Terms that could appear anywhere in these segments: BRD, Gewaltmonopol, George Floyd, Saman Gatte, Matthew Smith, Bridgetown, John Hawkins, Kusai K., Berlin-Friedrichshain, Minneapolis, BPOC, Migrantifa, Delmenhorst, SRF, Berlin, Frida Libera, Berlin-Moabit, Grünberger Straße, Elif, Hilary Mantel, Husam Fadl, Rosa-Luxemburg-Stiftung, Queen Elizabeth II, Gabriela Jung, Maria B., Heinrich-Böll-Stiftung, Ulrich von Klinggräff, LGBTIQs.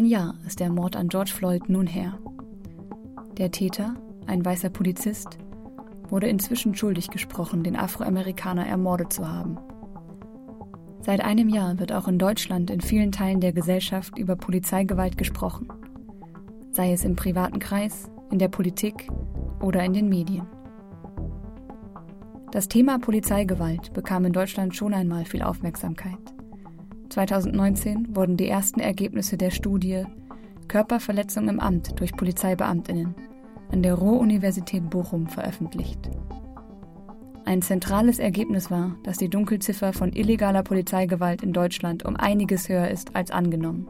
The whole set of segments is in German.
Ein Jahr ist der Mord an George Floyd nun her. Der Täter, ein weißer Polizist, wurde inzwischen schuldig gesprochen, den Afroamerikaner ermordet zu haben. Seit einem Jahr wird auch in Deutschland in vielen Teilen der Gesellschaft über Polizeigewalt gesprochen. Sei es im privaten Kreis, in der Politik oder in den Medien. Das Thema Polizeigewalt bekam in Deutschland schon einmal viel Aufmerksamkeit. 2019 wurden die ersten Ergebnisse der Studie Körperverletzung im Amt durch PolizeibeamtInnen an der Ruhr-Universität Bochum veröffentlicht. Ein zentrales Ergebnis war, dass die Dunkelziffer von illegaler Polizeigewalt in Deutschland um einiges höher ist als angenommen.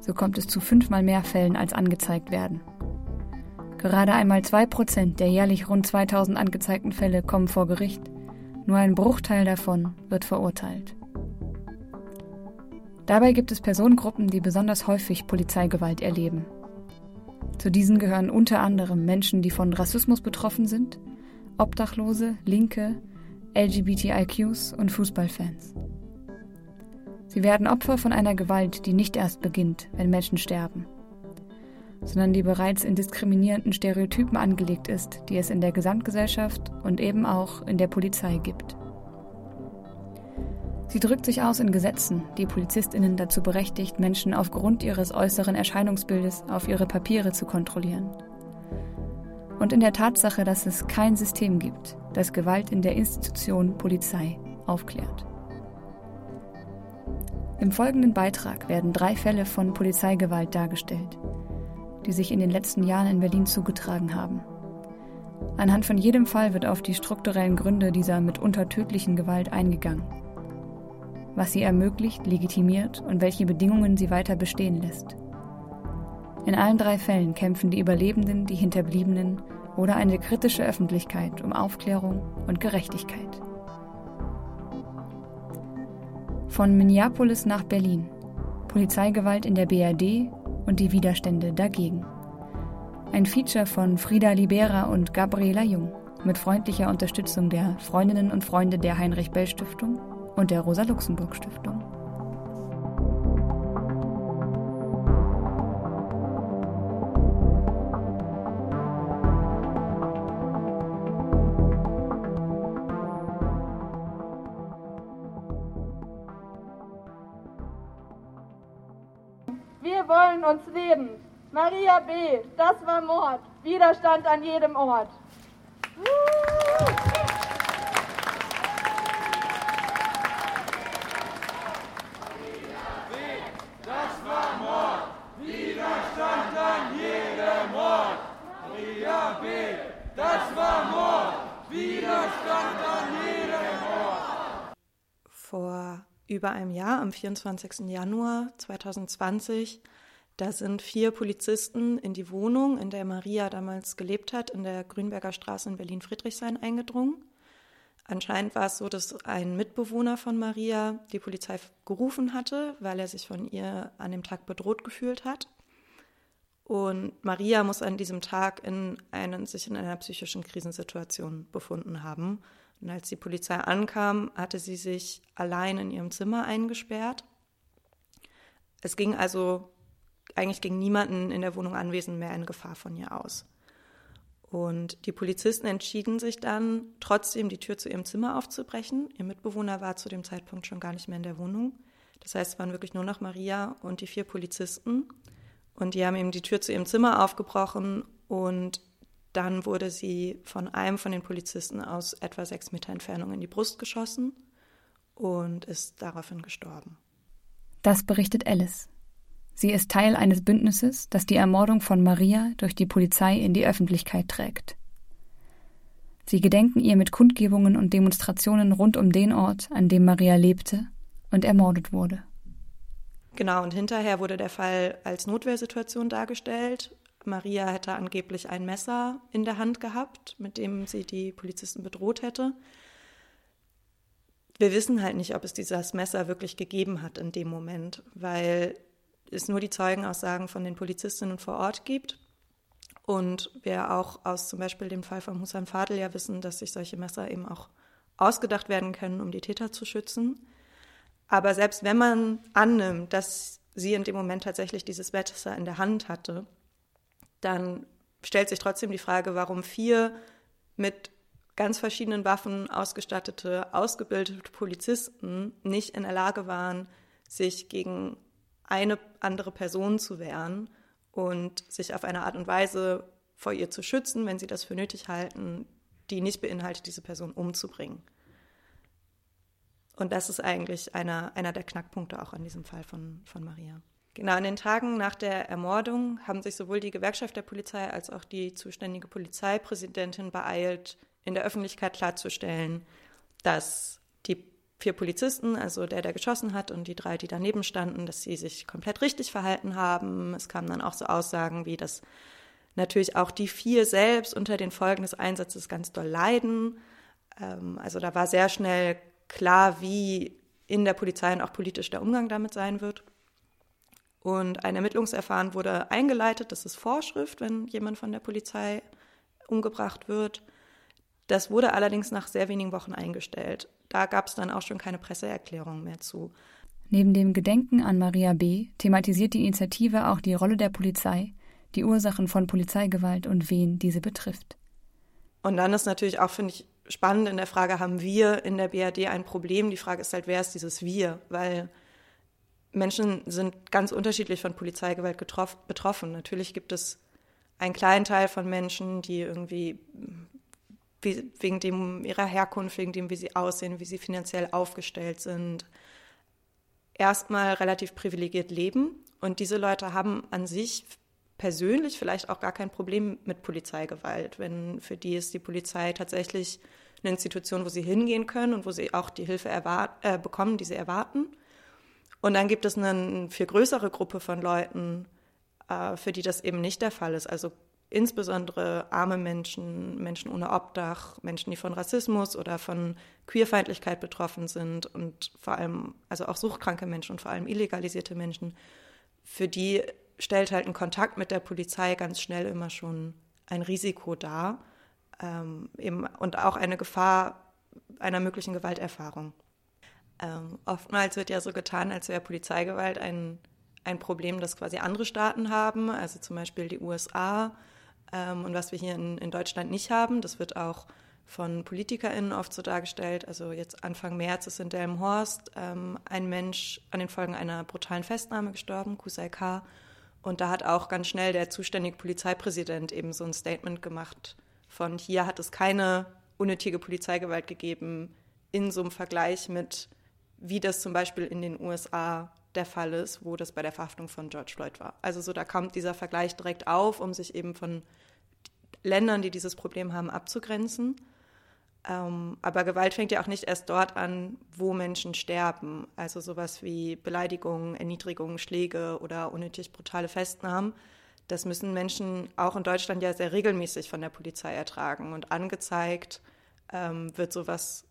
So kommt es zu 5-mal mehr Fällen als angezeigt werden. Gerade einmal 2% der jährlich rund 2000 angezeigten Fälle kommen vor Gericht, nur ein Bruchteil davon wird verurteilt. Dabei gibt es Personengruppen, die besonders häufig Polizeigewalt erleben. Zu diesen gehören unter anderem Menschen, die von Rassismus betroffen sind, Obdachlose, Linke, LGBTIQs und Fußballfans. Sie werden Opfer von einer Gewalt, die nicht erst beginnt, wenn Menschen sterben, sondern die bereits in diskriminierenden Stereotypen angelegt ist, die es in der Gesamtgesellschaft und eben auch in der Polizei gibt. Sie drückt sich aus in Gesetzen, die PolizistInnen dazu berechtigt, Menschen aufgrund ihres äußeren Erscheinungsbildes auf ihre Papiere zu kontrollieren. Und in der Tatsache, dass es kein System gibt, das Gewalt in der Institution Polizei aufklärt. Im folgenden Beitrag werden 3 Fälle von Polizeigewalt dargestellt, die sich in den letzten Jahren in Berlin zugetragen haben. Anhand von jedem Fall wird auf die strukturellen Gründe dieser mitunter tödlichen Gewalt eingegangen. Was sie ermöglicht, legitimiert und welche Bedingungen sie weiter bestehen lässt. In allen 3 Fällen kämpfen die Überlebenden, die Hinterbliebenen oder eine kritische Öffentlichkeit um Aufklärung und Gerechtigkeit. Von Minneapolis nach Berlin. Polizeigewalt in der BRD und die Widerstände dagegen. Ein Feature von Frida Libera und Gabriela Jung mit freundlicher Unterstützung der Freundinnen und Freunde der Heinrich-Böll-Stiftung und der Rosa-Luxemburg-Stiftung. Wir wollen uns leben. Maria B., das war Mord. Widerstand an jedem Ort. Vor über einem Jahr, am 24. Januar 2020, da sind 4 Polizisten in die Wohnung, in der Maria damals gelebt hat, in der Grünberger Straße in Berlin-Friedrichshain eingedrungen. Anscheinend war es so, dass ein Mitbewohner von Maria die Polizei gerufen hatte, weil er sich von ihr an dem Tag bedroht gefühlt hat. Und Maria muss an diesem Tag sich in einer psychischen Krisensituation befunden haben. Und als die Polizei ankam, hatte sie sich allein in ihrem Zimmer eingesperrt. Es ging also eigentlich gegen niemanden in der Wohnung anwesend mehr eine Gefahr von ihr aus. Und die Polizisten entschieden sich dann, trotzdem die Tür zu ihrem Zimmer aufzubrechen. Ihr Mitbewohner war zu dem Zeitpunkt schon gar nicht mehr in der Wohnung. Das heißt, es waren wirklich nur noch Maria und die 4 Polizisten. Und die haben eben die Tür zu ihrem Zimmer aufgebrochen und dann wurde sie von einem von den Polizisten aus etwa 6 Meter Entfernung in die Brust geschossen und ist daraufhin gestorben. Das berichtet Alice. Sie ist Teil eines Bündnisses, das die Ermordung von Maria durch die Polizei in die Öffentlichkeit trägt. Sie gedenken ihr mit Kundgebungen und Demonstrationen rund um den Ort, an dem Maria lebte und ermordet wurde. Genau, und hinterher wurde der Fall als Notwehrsituation dargestellt. Maria hätte angeblich ein Messer in der Hand gehabt, mit dem sie die Polizisten bedroht hätte. Wir wissen halt nicht, ob es dieses Messer wirklich gegeben hat in dem Moment, weil es nur die Zeugenaussagen von den Polizistinnen vor Ort gibt. Und wir auch aus zum Beispiel dem Fall von Husam Fadl ja wissen, dass sich solche Messer eben auch ausgedacht werden können, um die Täter zu schützen. Aber selbst wenn man annimmt, dass sie in dem Moment tatsächlich dieses Messer in der Hand hatte, dann stellt sich trotzdem die Frage, warum 4 mit ganz verschiedenen Waffen ausgestattete, ausgebildete Polizisten nicht in der Lage waren, sich gegen eine andere Person zu wehren und sich auf eine Art und Weise vor ihr zu schützen, wenn sie das für nötig halten, die nicht beinhaltet, diese Person umzubringen. Und das ist eigentlich einer der Knackpunkte auch an diesem Fall von Maria. Genau, in den Tagen nach der Ermordung haben sich sowohl die Gewerkschaft der Polizei als auch die zuständige Polizeipräsidentin beeilt, in der Öffentlichkeit klarzustellen, dass die 4 Polizisten, also der geschossen hat und die 3, die daneben standen, dass sie sich komplett richtig verhalten haben. Es kamen dann auch so Aussagen wie, dass natürlich auch die 4 selbst unter den Folgen des Einsatzes ganz doll leiden. Also da war sehr schnell klar, wie in der Polizei und auch politisch der Umgang damit sein wird. Und ein Ermittlungsverfahren wurde eingeleitet, das ist Vorschrift, wenn jemand von der Polizei umgebracht wird. Das wurde allerdings nach sehr wenigen Wochen eingestellt. Da gab es dann auch schon keine Presseerklärung mehr zu. Neben dem Gedenken an Maria B. thematisiert die Initiative auch die Rolle der Polizei, die Ursachen von Polizeigewalt und wen diese betrifft. Und dann ist natürlich auch, finde ich, spannend in der Frage, haben wir in der BRD ein Problem? Die Frage ist halt, wer ist dieses Wir? Weil Menschen sind ganz unterschiedlich von Polizeigewalt betroffen. Natürlich gibt es einen kleinen Teil von Menschen, die irgendwie wegen ihrer Herkunft, wegen dem, wie sie aussehen, wie sie finanziell aufgestellt sind, erstmal relativ privilegiert leben. Und diese Leute haben an sich persönlich vielleicht auch gar kein Problem mit Polizeigewalt, wenn für die ist die Polizei tatsächlich eine Institution, wo sie hingehen können und wo sie auch die Hilfe bekommen, die sie erwarten. Und dann gibt es eine viel größere Gruppe von Leuten, für die das eben nicht der Fall ist. Also insbesondere arme Menschen, Menschen ohne Obdach, Menschen, die von Rassismus oder von Queerfeindlichkeit betroffen sind und vor allem, also auch suchtkranke Menschen und vor allem illegalisierte Menschen, für die stellt halt ein Kontakt mit der Polizei ganz schnell immer schon ein Risiko dar, eben, und auch eine Gefahr einer möglichen Gewalterfahrung. Oftmals wird ja so getan, als wäre Polizeigewalt ein Problem, das quasi andere Staaten haben, also zum Beispiel die USA, und was wir hier in Deutschland nicht haben. Das wird auch von PolitikerInnen oft so dargestellt. Also jetzt Anfang März ist in Delmenhorst ein Mensch an den Folgen einer brutalen Festnahme gestorben, Kusai K., und da hat auch ganz schnell der zuständige Polizeipräsident eben so ein Statement gemacht von, hier hat es keine unnötige Polizeigewalt gegeben, in so einem Vergleich mit, wie das zum Beispiel in den USA der Fall ist, wo das bei der Verhaftung von George Floyd war. Also so, da kommt dieser Vergleich direkt auf, um sich eben von Ländern, die dieses Problem haben, abzugrenzen. Aber Gewalt fängt ja auch nicht erst dort an, wo Menschen sterben. Also sowas wie Beleidigungen, Erniedrigungen, Schläge oder unnötig brutale Festnahmen. Das müssen Menschen auch in Deutschland ja sehr regelmäßig von der Polizei ertragen. Und angezeigt wird sowas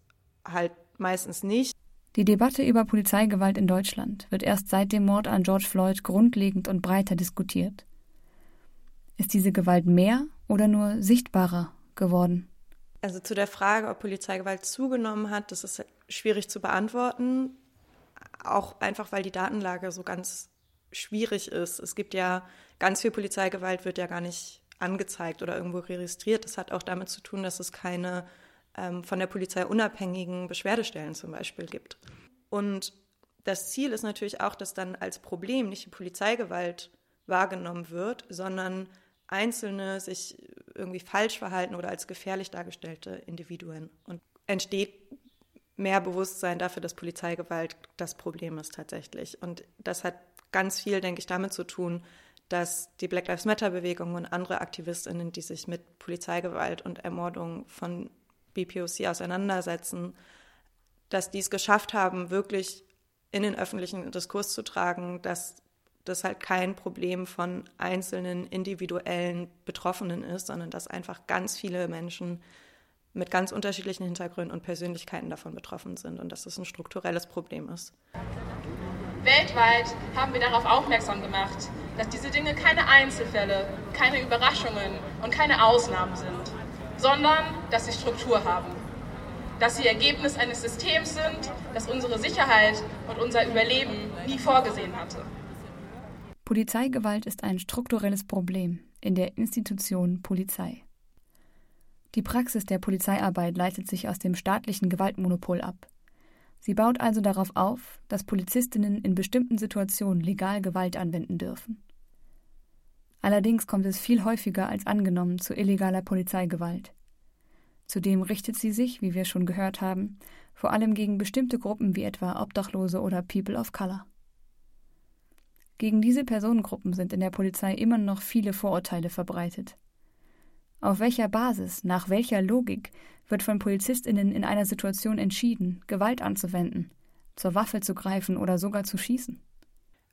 halt meistens nicht. Die Debatte über Polizeigewalt in Deutschland wird erst seit dem Mord an George Floyd grundlegend und breiter diskutiert. Ist diese Gewalt mehr oder nur sichtbarer geworden? Also zu der Frage, ob Polizeigewalt zugenommen hat, das ist schwierig zu beantworten, auch einfach, weil die Datenlage so ganz schwierig ist. Es gibt ja ganz viel Polizeigewalt, wird ja gar nicht angezeigt oder irgendwo registriert. Das hat auch damit zu tun, dass es keine von der Polizei unabhängigen Beschwerdestellen zum Beispiel gibt. Und das Ziel ist natürlich auch, dass dann als Problem nicht die Polizeigewalt wahrgenommen wird, sondern Einzelne sich irgendwie falsch verhalten oder als gefährlich dargestellte Individuen. Und entsteht mehr Bewusstsein dafür, dass Polizeigewalt das Problem ist tatsächlich. Und das hat ganz viel, denke ich, damit zu tun, dass die Black Lives Matter-Bewegung und andere AktivistInnen, die sich mit Polizeigewalt und Ermordung von BPOC auseinandersetzen, dass die es geschafft haben, wirklich in den öffentlichen Diskurs zu tragen, dass das halt kein Problem von einzelnen individuellen Betroffenen ist, sondern dass einfach ganz viele Menschen mit ganz unterschiedlichen Hintergründen und Persönlichkeiten davon betroffen sind und dass das ein strukturelles Problem ist. Weltweit haben wir darauf aufmerksam gemacht, dass diese Dinge keine Einzelfälle, keine Überraschungen und keine Ausnahmen sind, sondern dass sie Struktur haben, dass sie Ergebnis eines Systems sind, das unsere Sicherheit und unser Überleben nie vorgesehen hatte. Polizeigewalt ist ein strukturelles Problem in der Institution Polizei. Die Praxis der Polizeiarbeit leitet sich aus dem staatlichen Gewaltmonopol ab. Sie baut also darauf auf, dass Polizistinnen in bestimmten Situationen legal Gewalt anwenden dürfen. Allerdings kommt es viel häufiger als angenommen zu illegaler Polizeigewalt. Zudem richtet sie sich, wie wir schon gehört haben, vor allem gegen bestimmte Gruppen wie etwa Obdachlose oder People of Color. Gegen diese Personengruppen sind in der Polizei immer noch viele Vorurteile verbreitet. Auf welcher Basis, nach welcher Logik wird von PolizistInnen in einer Situation entschieden, Gewalt anzuwenden, zur Waffe zu greifen oder sogar zu schießen?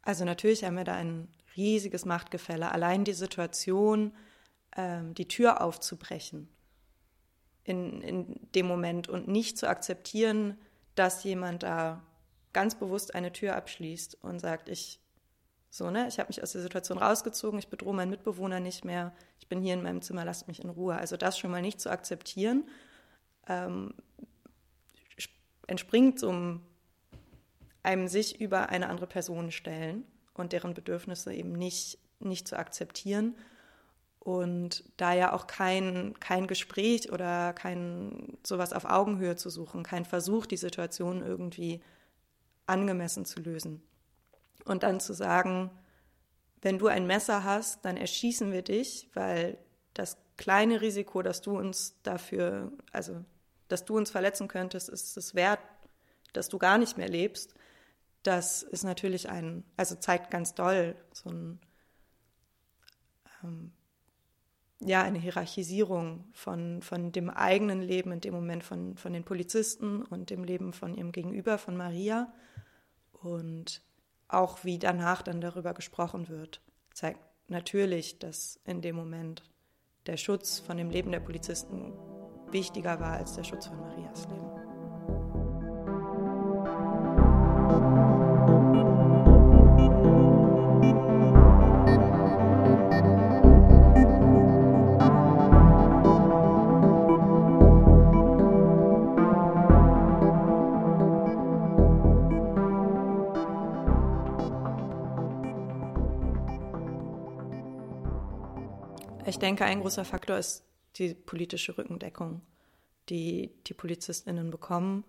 Also natürlich haben wir da ein riesiges Machtgefälle. Allein die Situation, die Tür aufzubrechen in dem Moment und nicht zu akzeptieren, dass jemand da ganz bewusst eine Tür abschließt und sagt, ich habe mich aus der Situation rausgezogen, ich bedrohe meinen Mitbewohner nicht mehr, ich bin hier in meinem Zimmer, lasst mich in Ruhe. Also das schon mal nicht zu akzeptieren, entspringt so einem sich über eine andere Person stellen und deren Bedürfnisse eben nicht zu akzeptieren. Und da ja auch kein Gespräch oder kein sowas auf Augenhöhe zu suchen, kein Versuch, die Situation irgendwie angemessen zu lösen. Und dann zu sagen, wenn du ein Messer hast, dann erschießen wir dich, weil das kleine Risiko, dass du uns dass du uns verletzen könntest, ist es wert, dass du gar nicht mehr lebst. Das ist natürlich zeigt ganz doll eine Hierarchisierung von dem eigenen Leben in dem Moment von den Polizisten und dem Leben von ihrem Gegenüber, von Maria. Und auch wie danach dann darüber gesprochen wird, zeigt natürlich, dass in dem Moment der Schutz von dem Leben der Polizisten wichtiger war als der Schutz von Marias Leben. Ich denke, ein großer Faktor ist die politische Rückendeckung, die die PolizistInnen bekommen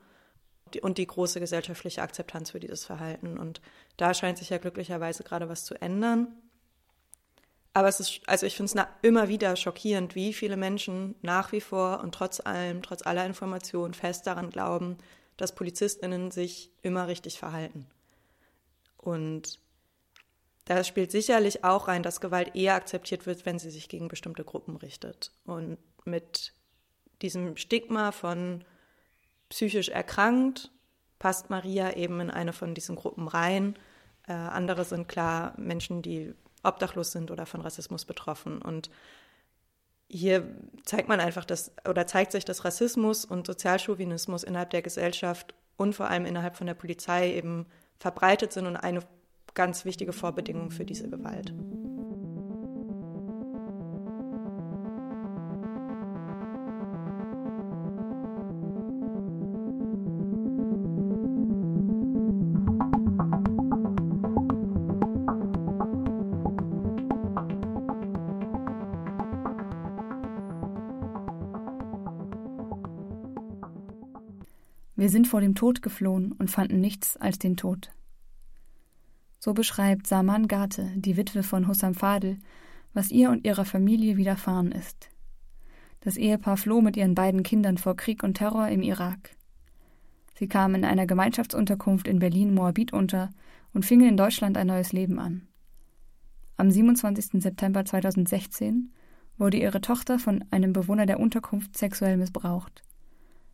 und die große gesellschaftliche Akzeptanz für dieses Verhalten. Und da scheint sich ja glücklicherweise gerade was zu ändern. Aber ich finde es immer wieder schockierend, wie viele Menschen nach wie vor und trotz aller Informationen fest daran glauben, dass PolizistInnen sich immer richtig verhalten. Und da spielt sicherlich auch rein, dass Gewalt eher akzeptiert wird, wenn sie sich gegen bestimmte Gruppen richtet. Und mit diesem Stigma von psychisch erkrankt passt Maria eben in eine von diesen Gruppen rein. Andere sind klar Menschen, die obdachlos sind oder von Rassismus betroffen. Und hier zeigt man einfach, zeigt sich, dass Rassismus und Sozialchauvinismus innerhalb der Gesellschaft und vor allem innerhalb von der Polizei eben verbreitet sind und eine ganz wichtige Vorbedingung für diese Gewalt. Wir sind vor dem Tod geflohen und fanden nichts als den Tod. So beschreibt Saman Gatte, die Witwe von Husam Fadl, was ihr und ihrer Familie widerfahren ist. Das Ehepaar floh mit ihren beiden Kindern vor Krieg und Terror im Irak. Sie kamen in einer Gemeinschaftsunterkunft in Berlin-Moabit unter und fingen in Deutschland ein neues Leben an. Am 27. September 2016 wurde ihre Tochter von einem Bewohner der Unterkunft sexuell missbraucht.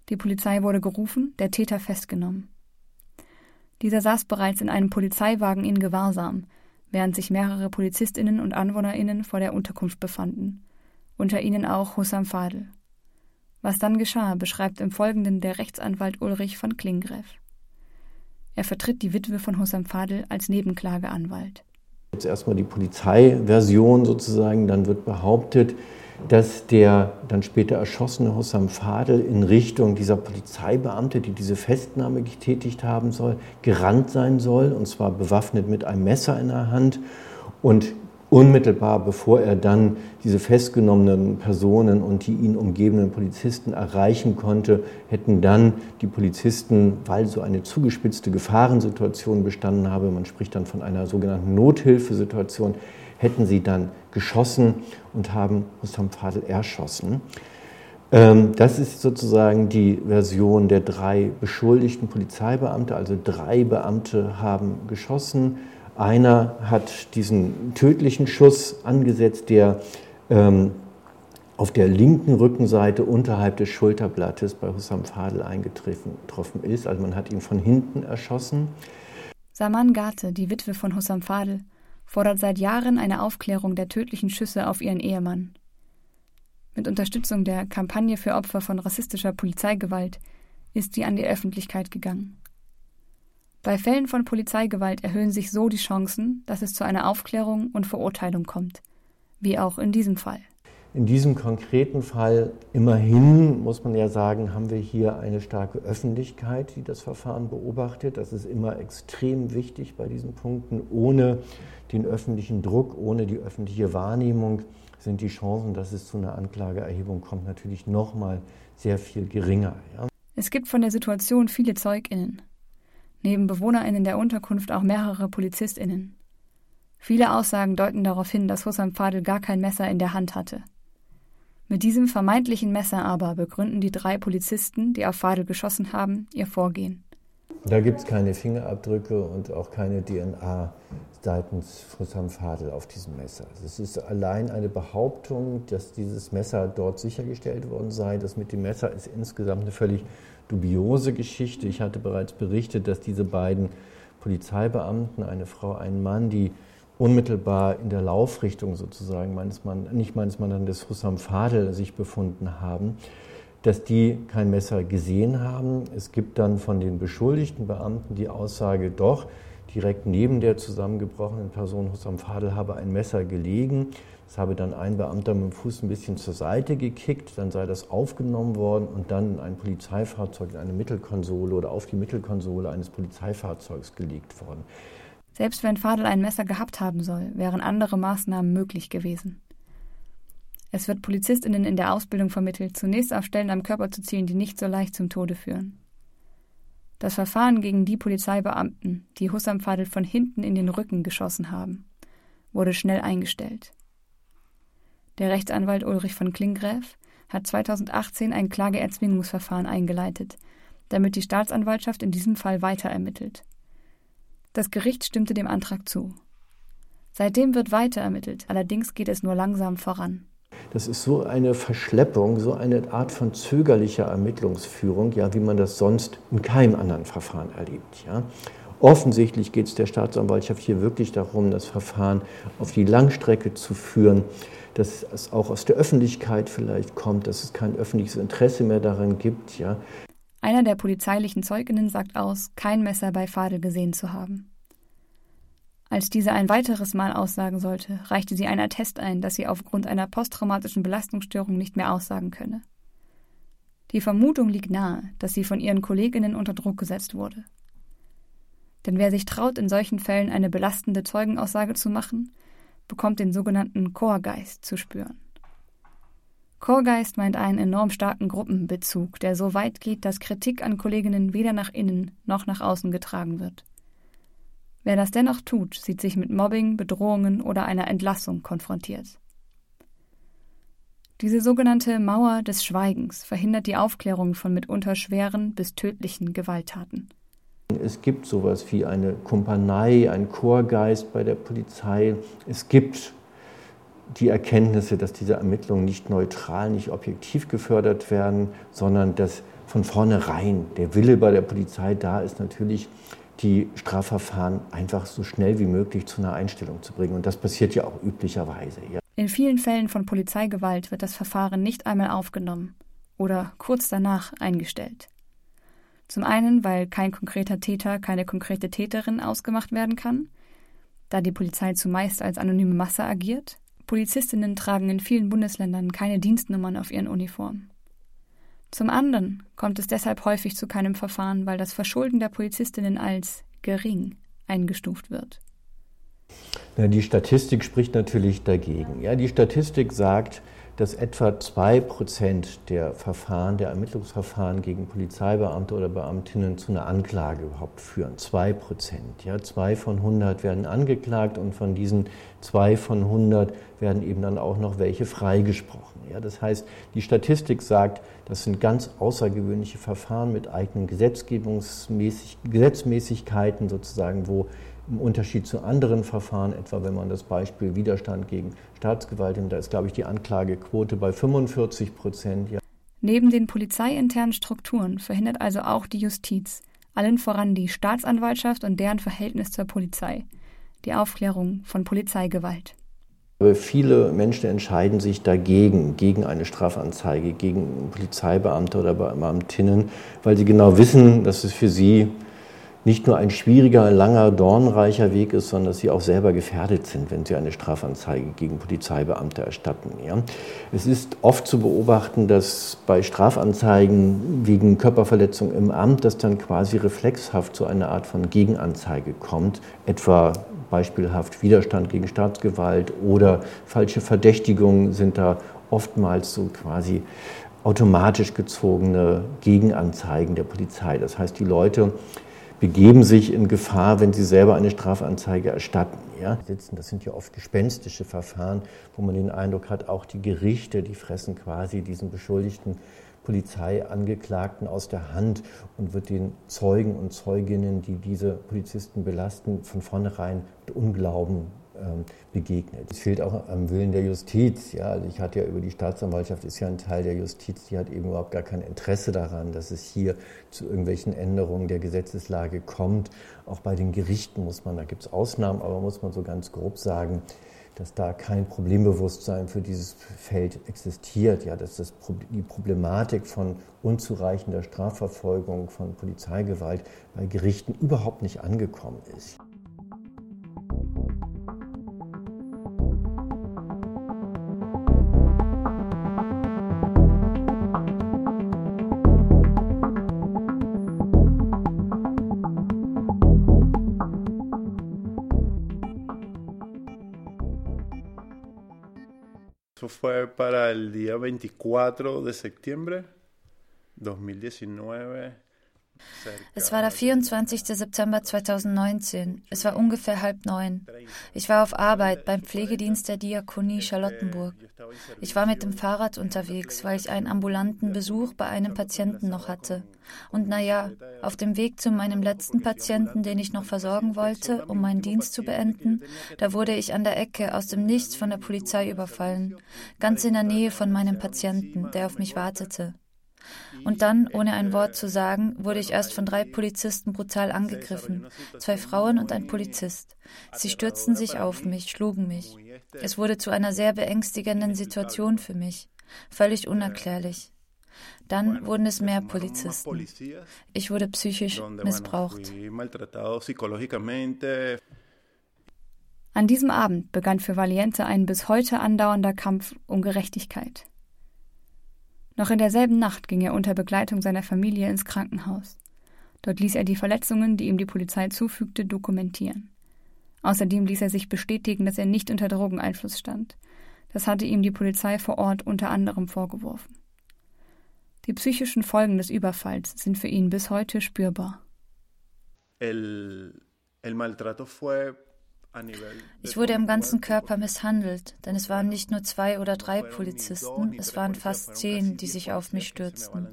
Die Polizei wurde gerufen, der Täter festgenommen. Dieser saß bereits in einem Polizeiwagen in Gewahrsam, während sich mehrere PolizistInnen und AnwohnerInnen vor der Unterkunft befanden. Unter ihnen auch Husam Fadl. Was dann geschah, beschreibt im Folgenden der Rechtsanwalt Ulrich von Klinggräff. Er vertritt die Witwe von Husam Fadl als Nebenklageanwalt. Jetzt erstmal die Polizeiversion sozusagen, dann wird behauptet, dass der dann später erschossene Husam Fadl in Richtung dieser Polizeibeamte, die diese Festnahme getätigt haben soll, gerannt sein soll, und zwar bewaffnet mit einem Messer in der Hand. und unmittelbar bevor er dann diese festgenommenen Personen und die ihn umgebenden Polizisten erreichen konnte, hätten dann die Polizisten, weil so eine zugespitzte Gefahrensituation bestanden habe, man spricht dann von einer sogenannten Nothilfesituation, hätten sie dann geschossen und haben Husam Fadl erschossen. Das ist sozusagen die Version der drei beschuldigten Polizeibeamte, also drei Beamte haben geschossen. Einer hat diesen tödlichen Schuss angesetzt, der auf der linken Rückenseite unterhalb des Schulterblattes bei Husam Fadl eingetroffen ist. Also man hat ihn von hinten erschossen. Saman Gatte, die Witwe von Husam Fadl, fordert seit Jahren eine Aufklärung der tödlichen Schüsse auf ihren Ehemann. Mit Unterstützung der Kampagne für Opfer von rassistischer Polizeigewalt ist sie an die Öffentlichkeit gegangen. Bei Fällen von Polizeigewalt erhöhen sich so die Chancen, dass es zu einer Aufklärung und Verurteilung kommt, wie auch in diesem Fall. In diesem konkreten Fall, immerhin, muss man ja sagen, haben wir hier eine starke Öffentlichkeit, die das Verfahren beobachtet. Das ist immer extrem wichtig bei diesen Punkten. Ohne den öffentlichen Druck, ohne die öffentliche Wahrnehmung sind die Chancen, dass es zu einer Anklageerhebung kommt, natürlich noch mal sehr viel geringer. Ja. Es gibt von der Situation viele ZeugInnen. Neben BewohnerInnen der Unterkunft auch mehrere PolizistInnen. Viele Aussagen deuten darauf hin, dass Husam Fadl gar kein Messer in der Hand hatte. Mit diesem vermeintlichen Messer aber begründen die drei Polizisten, die auf Fadl geschossen haben, ihr Vorgehen. Da gibt es keine Fingerabdrücke und auch keine DNA seitens Husam Fadl auf diesem Messer. Es ist allein eine Behauptung, dass dieses Messer dort sichergestellt worden sei. Das mit dem Messer ist insgesamt eine völlig dubiose Geschichte. Ich hatte bereits berichtet, dass diese beiden Polizeibeamten, eine Frau, ein Mann, die unmittelbar in der Laufrichtung sozusagen des Husam Fadl sich befunden haben, dass die kein Messer gesehen haben. Es gibt dann von den beschuldigten Beamten die Aussage, doch, direkt neben der zusammengebrochenen Person Husam Fadl habe ein Messer gelegen. Das habe dann ein Beamter mit dem Fuß ein bisschen zur Seite gekickt, dann sei das aufgenommen worden und dann in ein Polizeifahrzeug, in eine Mittelkonsole oder auf die Mittelkonsole eines Polizeifahrzeugs gelegt worden. Selbst wenn Fadl ein Messer gehabt haben soll, wären andere Maßnahmen möglich gewesen. Es wird PolizistInnen in der Ausbildung vermittelt, zunächst auf Stellen am Körper zu zielen, die nicht so leicht zum Tode führen. Das Verfahren gegen die Polizeibeamten, die Husam Fadl von hinten in den Rücken geschossen haben, wurde schnell eingestellt. Der Rechtsanwalt Ulrich von Klinggräff hat 2018 ein Klageerzwingungsverfahren eingeleitet, damit die Staatsanwaltschaft in diesem Fall weiter ermittelt. Das Gericht stimmte dem Antrag zu. Seitdem wird weiter ermittelt, allerdings geht es nur langsam voran. Das ist so eine Verschleppung, so eine Art von zögerlicher Ermittlungsführung, ja, wie man das sonst in keinem anderen Verfahren erlebt. Ja. Offensichtlich geht es der Staatsanwaltschaft hier wirklich darum, das Verfahren auf die Langstrecke zu führen, dass es auch aus der Öffentlichkeit vielleicht kommt, dass es kein öffentliches Interesse mehr daran gibt. Ja. Einer der polizeilichen Zeuginnen sagt aus, kein Messer bei Fadl gesehen zu haben. Als diese ein weiteres Mal aussagen sollte, reichte sie ein Attest ein, dass sie aufgrund einer posttraumatischen Belastungsstörung nicht mehr aussagen könne. Die Vermutung liegt nahe, dass sie von ihren Kolleginnen unter Druck gesetzt wurde. Denn wer sich traut, in solchen Fällen eine belastende Zeugenaussage zu machen, bekommt den sogenannten Chorgeist zu spüren. Chorgeist meint einen enorm starken Gruppenbezug, der so weit geht, dass Kritik an Kolleginnen weder nach innen noch nach außen getragen wird. Wer das dennoch tut, sieht sich mit Mobbing, Bedrohungen oder einer Entlassung konfrontiert. Diese sogenannte Mauer des Schweigens verhindert die Aufklärung von mitunter schweren bis tödlichen Gewalttaten. Es gibt sowas wie eine Kumpanei, ein Chorgeist bei der Polizei. Es gibt die Erkenntnisse, dass diese Ermittlungen nicht neutral, nicht objektiv gefördert werden, sondern dass von vornherein der Wille bei der Polizei da ist, natürlich die Strafverfahren einfach so schnell wie möglich zu einer Einstellung zu bringen. Und das passiert ja auch üblicherweise. Ja. In vielen Fällen von Polizeigewalt wird das Verfahren nicht einmal aufgenommen oder kurz danach eingestellt. Zum einen, weil kein konkreter Täter, keine konkrete Täterin ausgemacht werden kann, da die Polizei zumeist als anonyme Masse agiert. Polizistinnen tragen in vielen Bundesländern keine Dienstnummern auf ihren Uniformen. Zum anderen kommt es deshalb häufig zu keinem Verfahren, weil das Verschulden der Polizistinnen als gering eingestuft wird. Na, die Statistik spricht natürlich dagegen. Ja, die Statistik sagt, dass etwa 2% der Verfahren, der Ermittlungsverfahren gegen Polizeibeamte oder Beamtinnen zu einer Anklage überhaupt führen. 2%. Ja, 2 von 100 werden angeklagt und von diesen 2 von 100 werden eben dann auch noch welche freigesprochen. Ja, das heißt, die Statistik sagt, das sind ganz außergewöhnliche Verfahren mit eigenen Gesetzmäßigkeiten sozusagen, wo im Unterschied zu anderen Verfahren, etwa wenn man das Beispiel Widerstand gegen Staatsgewalt nimmt, da ist, glaube ich, die Anklagequote bei 45%. Ja. Neben den polizeiinternen Strukturen verhindert also auch die Justiz, allen voran die Staatsanwaltschaft und deren Verhältnis zur Polizei, die Aufklärung von Polizeigewalt. Viele Menschen entscheiden sich dagegen, gegen eine Strafanzeige, gegen Polizeibeamte oder Beamtinnen, weil sie genau wissen, dass es für sie nicht nur ein schwieriger, langer, dornreicher Weg ist, sondern dass sie auch selber gefährdet sind, wenn sie eine Strafanzeige gegen Polizeibeamte erstatten. Ja. Es ist oft zu beobachten, dass bei Strafanzeigen wegen Körperverletzung im Amt das dann quasi reflexhaft zu einer Art von Gegenanzeige kommt, etwa beispielhaft Widerstand gegen Staatsgewalt oder falsche Verdächtigungen sind da oftmals so quasi automatisch gezogene Gegenanzeigen der Polizei. Das heißt, die Leute begeben sich in Gefahr, wenn sie selber eine Strafanzeige erstatten. Ja. Das sind ja oft gespenstische Verfahren, wo man den Eindruck hat, auch die Gerichte, die fressen quasi diesen beschuldigten Polizeiangeklagten aus der Hand und wird den Zeugen und Zeuginnen, die diese Polizisten belasten, von vornherein mit Unglauben begegnet. Es fehlt auch am Willen der Justiz. Ja, also ich hatte ja über die Staatsanwaltschaft, ist ja ein Teil der Justiz, die hat eben überhaupt gar kein Interesse daran, dass es hier zu irgendwelchen Änderungen der Gesetzeslage kommt. Auch bei den Gerichten muss man, da gibt es Ausnahmen, aber muss man so ganz grob sagen, dass da kein Problembewusstsein für dieses Feld existiert, ja, dass die Problematik von unzureichender Strafverfolgung, von Polizeigewalt bei Gerichten überhaupt nicht angekommen ist. Fue para el día 24 de septiembre 2019. Es war der 24. September 2019. Es war ungefähr 8:30. Ich war auf Arbeit beim Pflegedienst der Diakonie Charlottenburg. Ich war mit dem Fahrrad unterwegs, weil ich einen ambulanten Besuch bei einem Patienten noch hatte. Und naja, auf dem Weg zu meinem letzten Patienten, den ich noch versorgen wollte, um meinen Dienst zu beenden, da wurde ich an der Ecke aus dem Nichts von der Polizei überfallen, ganz in der Nähe von meinem Patienten, der auf mich wartete. Und dann, ohne ein Wort zu sagen, wurde ich erst von 3 Polizisten brutal angegriffen, 2 Frauen und ein Polizist. Sie stürzten sich auf mich, schlugen mich. Es wurde zu einer sehr beängstigenden Situation für mich, völlig unerklärlich. Dann wurden es mehr Polizisten. Ich wurde psychisch missbraucht. An diesem Abend begann für Valiente ein bis heute andauernder Kampf um Gerechtigkeit. Noch in derselben Nacht ging er unter Begleitung seiner Familie ins Krankenhaus. Dort ließ er die Verletzungen, die ihm die Polizei zufügte, dokumentieren. Außerdem ließ er sich bestätigen, dass er nicht unter Drogeneinfluss stand. Das hatte ihm die Polizei vor Ort unter anderem vorgeworfen. Die psychischen Folgen des Überfalls sind für ihn bis heute spürbar. El maltrato fue... Ich wurde am ganzen Körper misshandelt, denn es waren nicht nur 2 oder 3 Polizisten, es waren fast 10, die sich auf mich stürzten.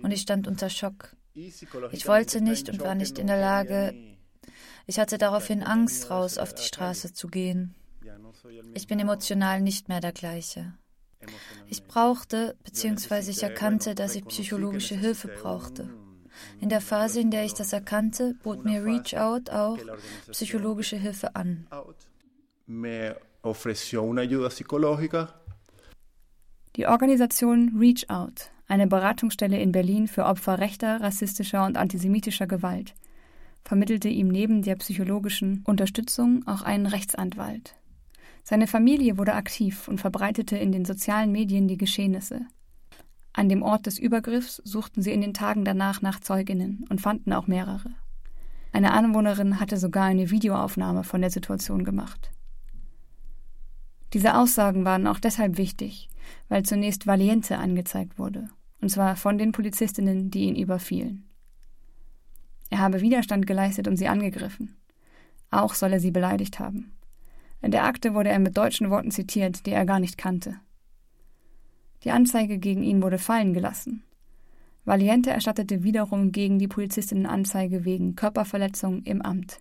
Und ich stand unter Schock. Ich wollte nicht und war nicht in der Lage. Ich hatte daraufhin Angst, raus auf die Straße zu gehen. Ich bin emotional nicht mehr der gleiche. Ich brauchte, beziehungsweise ich erkannte, dass ich psychologische Hilfe brauchte. In der Phase, in der ich das erkannte, bot mir Reach Out auch psychologische Hilfe an. Die Organisation Reach Out, eine Beratungsstelle in Berlin für Opfer rechter, rassistischer und antisemitischer Gewalt, vermittelte ihm neben der psychologischen Unterstützung auch einen Rechtsanwalt. Seine Familie wurde aktiv und verbreitete in den sozialen Medien die Geschehnisse. An dem Ort des Übergriffs suchten sie in den Tagen danach nach Zeuginnen und fanden auch mehrere. Eine Anwohnerin hatte sogar eine Videoaufnahme von der Situation gemacht. Diese Aussagen waren auch deshalb wichtig, weil zunächst Valiente angezeigt wurde, und zwar von den Polizistinnen, die ihn überfielen. Er habe Widerstand geleistet und sie angegriffen. Auch soll er sie beleidigt haben. In der Akte wurde er mit deutschen Worten zitiert, die er gar nicht kannte. Die Anzeige gegen ihn wurde fallen gelassen. Valiente erstattete wiederum gegen die Polizistinnen Anzeige wegen Körperverletzung im Amt.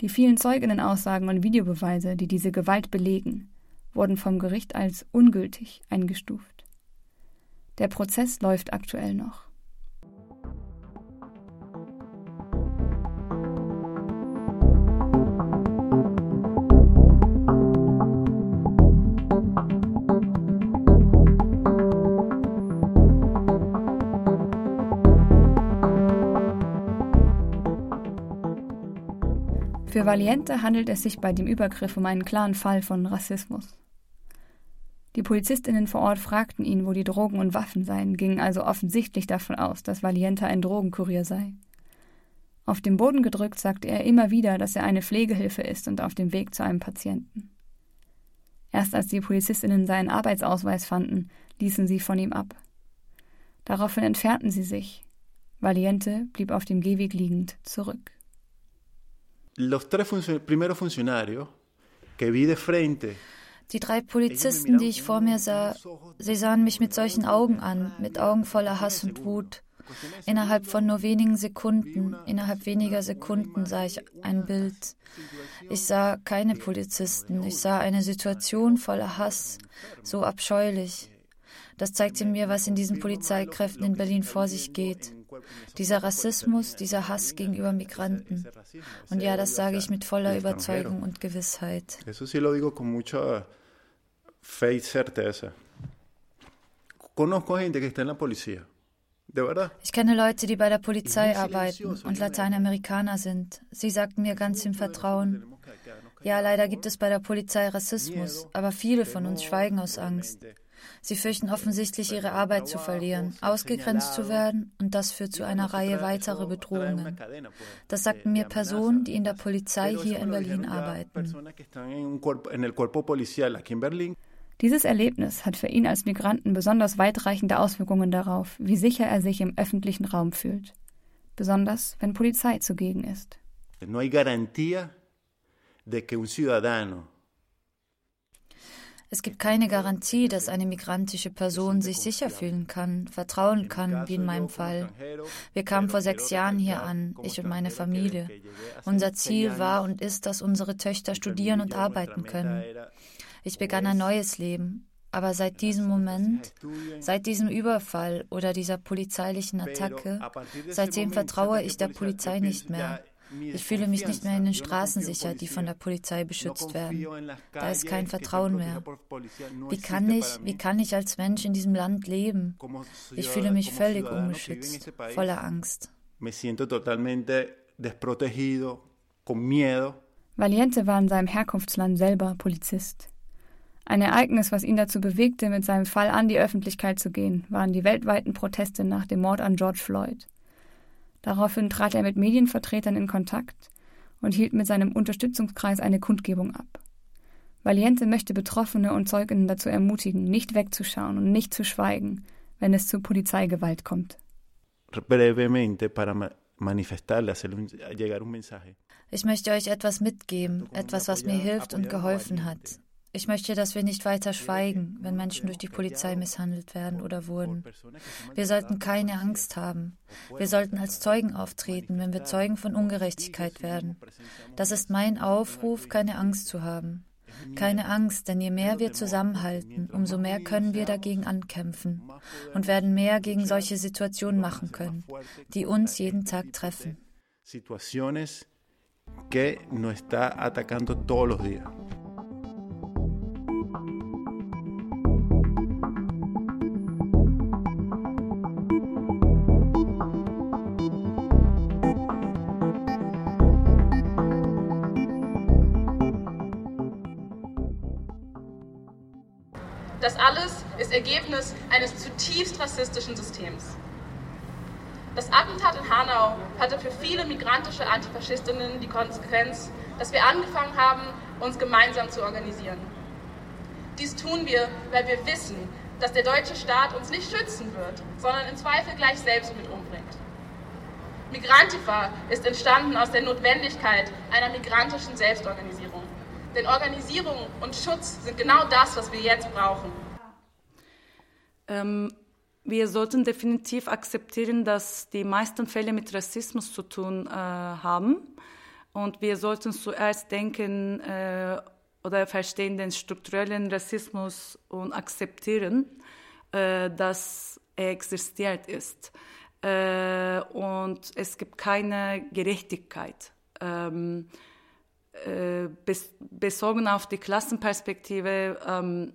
Die vielen Zeuginnenaussagen und Videobeweise, die diese Gewalt belegen, wurden vom Gericht als ungültig eingestuft. Der Prozess läuft aktuell noch. Für Valiente handelt es sich bei dem Übergriff um einen klaren Fall von Rassismus. Die PolizistInnen vor Ort fragten ihn, wo die Drogen und Waffen seien, gingen also offensichtlich davon aus, dass Valiente ein Drogenkurier sei. Auf den Boden gedrückt sagte er immer wieder, dass er eine Pflegehilfe ist und auf dem Weg zu einem Patienten. Erst als die PolizistInnen seinen Arbeitsausweis fanden, ließen sie von ihm ab. Daraufhin entfernten sie sich. Valiente blieb auf dem Gehweg liegend zurück. Die drei Polizisten, die ich vor mir sah, sie sahen mich mit solchen Augen an, mit Augen voller Hass und Wut. Innerhalb weniger Sekunden sah ich ein Bild. Ich sah keine Polizisten, ich sah eine Situation voller Hass, so abscheulich. Das zeigte mir, was in diesen Polizeikräften in Berlin vor sich geht. Dieser Rassismus, dieser Hass gegenüber Migranten. Und ja, das sage ich mit voller Überzeugung und Gewissheit. Ich kenne Leute, die bei der Polizei arbeiten und Lateinamerikaner sind. Sie sagten mir ganz im Vertrauen: Ja, leider gibt es bei der Polizei Rassismus, aber viele von uns schweigen aus Angst. Sie fürchten offensichtlich, ihre Arbeit zu verlieren, ausgegrenzt zu werden, und das führt zu einer Reihe weiterer Bedrohungen. Das sagten mir Personen, die in der Polizei hier in Berlin arbeiten. Dieses Erlebnis hat für ihn als Migranten besonders weitreichende Auswirkungen darauf, wie sicher er sich im öffentlichen Raum fühlt. Besonders, wenn Polizei zugegen ist. No hay garantía de que un ciudadano. Es gibt keine Garantie, dass eine migrantische Person sich sicher fühlen kann, vertrauen kann, wie in meinem Fall. Wir kamen vor 6 Jahren hier an, ich und meine Familie. Unser Ziel war und ist, dass unsere Töchter studieren und arbeiten können. Ich begann ein neues Leben, aber seit diesem Moment, seit diesem Überfall oder dieser polizeilichen Attacke, seitdem vertraue ich der Polizei nicht mehr. Ich fühle mich nicht mehr in den Straßen sicher, die von der Polizei beschützt werden. Da ist kein Vertrauen mehr. Wie kann ich als Mensch in diesem Land leben? Ich fühle mich völlig ungeschützt, voller Angst. Valiente war in seinem Herkunftsland selber Polizist. Ein Ereignis, was ihn dazu bewegte, mit seinem Fall an die Öffentlichkeit zu gehen, waren die weltweiten Proteste nach dem Mord an George Floyd. Daraufhin trat er mit Medienvertretern in Kontakt und hielt mit seinem Unterstützungskreis eine Kundgebung ab. Valiente möchte Betroffene und Zeuginnen dazu ermutigen, nicht wegzuschauen und nicht zu schweigen, wenn es zu Polizeigewalt kommt. Ich möchte euch etwas mitgeben, etwas, was mir hilft und geholfen hat. Ich möchte, dass wir nicht weiter schweigen, wenn Menschen durch die Polizei misshandelt werden oder wurden. Wir sollten keine Angst haben. Wir sollten als Zeugen auftreten, wenn wir Zeugen von Ungerechtigkeit werden. Das ist mein Aufruf, keine Angst zu haben. Keine Angst, denn je mehr wir zusammenhalten, umso mehr können wir dagegen ankämpfen und werden mehr gegen solche Situationen machen können, die uns jeden Tag treffen. Situaciones que nos está atacando todos los días. Das alles ist Ergebnis eines zutiefst rassistischen Systems. Das Attentat in Hanau hatte für viele migrantische Antifaschistinnen die Konsequenz, dass wir angefangen haben, uns gemeinsam zu organisieren. Dies tun wir, weil wir wissen, dass der deutsche Staat uns nicht schützen wird, sondern im Zweifel gleich selbst mit umbringt. Migrantifa ist entstanden aus der Notwendigkeit einer migrantischen Selbstorganisierung. Denn Organisierung und Schutz sind genau das, was wir jetzt brauchen. Wir sollten definitiv akzeptieren, dass die meisten Fälle mit Rassismus zu tun haben. Und wir sollten zuerst denken oder verstehen den strukturellen Rassismus und akzeptieren, dass er existiert ist. Und es gibt keine Gerechtigkeit. Bezogen auf die Klassenperspektive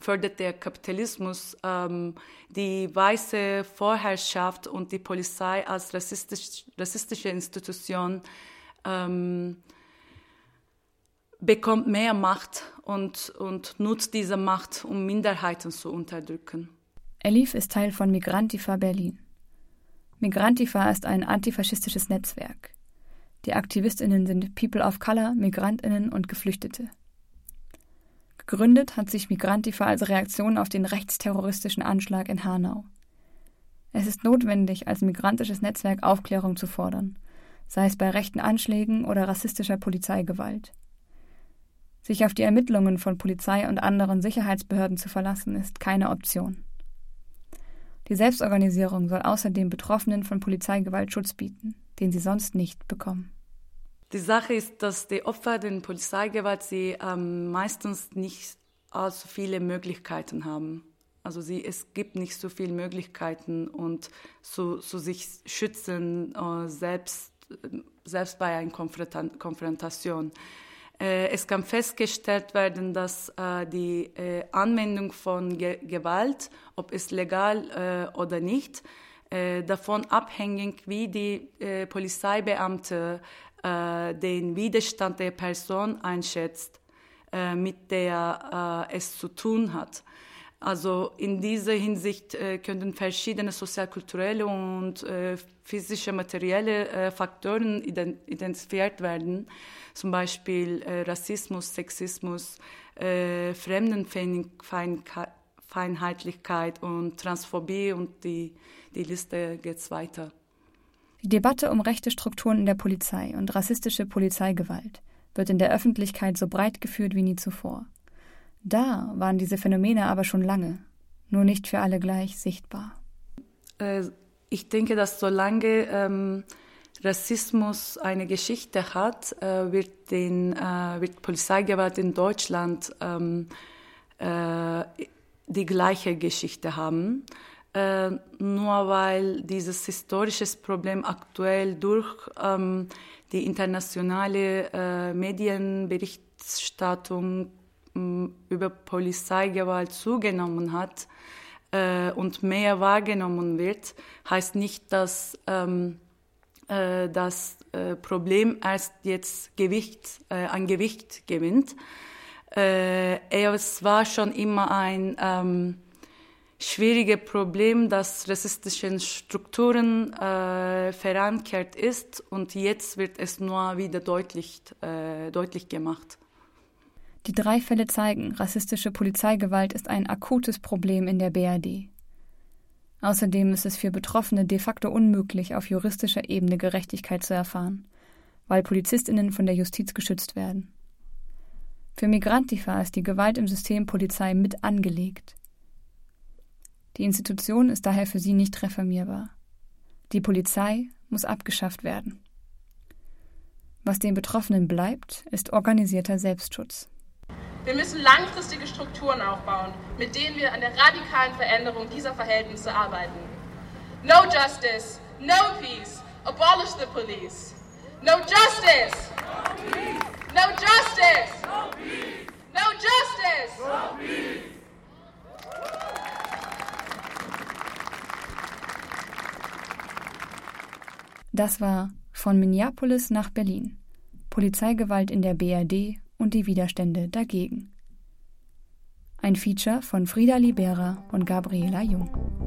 fördert der Kapitalismus die weiße Vorherrschaft und die Polizei als rassistische Institution bekommt mehr Macht und nutzt diese Macht, um Minderheiten zu unterdrücken. Elif ist Teil von Migrantifa Berlin. Migrantifa ist ein antifaschistisches Netzwerk. Die AktivistInnen sind People of Color, MigrantInnen und Geflüchtete. Gegründet hat sich Migrantifa als Reaktion auf den rechtsterroristischen Anschlag in Hanau. Es ist notwendig, als migrantisches Netzwerk Aufklärung zu fordern, sei es bei rechten Anschlägen oder rassistischer Polizeigewalt. Sich auf die Ermittlungen von Polizei und anderen Sicherheitsbehörden zu verlassen, ist keine Option. Die Selbstorganisierung soll außerdem Betroffenen von Polizeigewalt Schutz bieten, den sie sonst nicht bekommen. Die Sache ist, dass die Opfer der Polizeigewalt meistens nicht allzu viele Möglichkeiten haben. Also es gibt nicht so viele Möglichkeiten, und so sich schützen, selbst bei einer Konfrontation. Es kann festgestellt werden, dass die Anwendung von Gewalt, ob es legal oder nicht, davon abhängig, wie die Polizeibeamte den Widerstand der Person einschätzt, mit der es zu tun hat. Also in dieser Hinsicht können verschiedene sozialkulturelle und physische, materielle Faktoren identifiziert werden, zum Beispiel Rassismus, Sexismus, Fremdenfeindlichkeit und Transphobie, und die Liste geht weiter. Die Debatte um rechte Strukturen in der Polizei und rassistische Polizeigewalt wird in der Öffentlichkeit so breit geführt wie nie zuvor. Da waren diese Phänomene aber schon lange, nur nicht für alle gleich sichtbar. Ich denke, dass solange Rassismus eine Geschichte hat, wird Polizeigewalt in Deutschland die gleiche Geschichte haben. Nur weil dieses historische Problem aktuell durch die internationale Medienberichterstattung über Polizeigewalt zugenommen hat und mehr wahrgenommen wird, heißt nicht, dass das Problem erst jetzt an Gewicht gewinnt. Es war schon immer ein schwieriges Problem, dass rassistische Strukturen verankert ist, und jetzt wird es nur wieder deutlich gemacht. Die drei Fälle zeigen, rassistische Polizeigewalt ist ein akutes Problem in der BRD. Außerdem ist es für Betroffene de facto unmöglich, auf juristischer Ebene Gerechtigkeit zu erfahren, weil PolizistInnen von der Justiz geschützt werden. Für Migrantifa ist die Gewalt im System Polizei mit angelegt. Die Institution ist daher für sie nicht reformierbar. Die Polizei muss abgeschafft werden. Was den Betroffenen bleibt, ist organisierter Selbstschutz. Wir müssen langfristige Strukturen aufbauen, mit denen wir an der radikalen Veränderung dieser Verhältnisse arbeiten. No justice, no peace, abolish the police. No justice, no peace. No justice, no peace. No justice, no peace. Das war Von Minneapolis nach Berlin. Polizeigewalt in der BRD und die Widerstände dagegen. Ein Feature von Frida Libera und Gabriela Jung.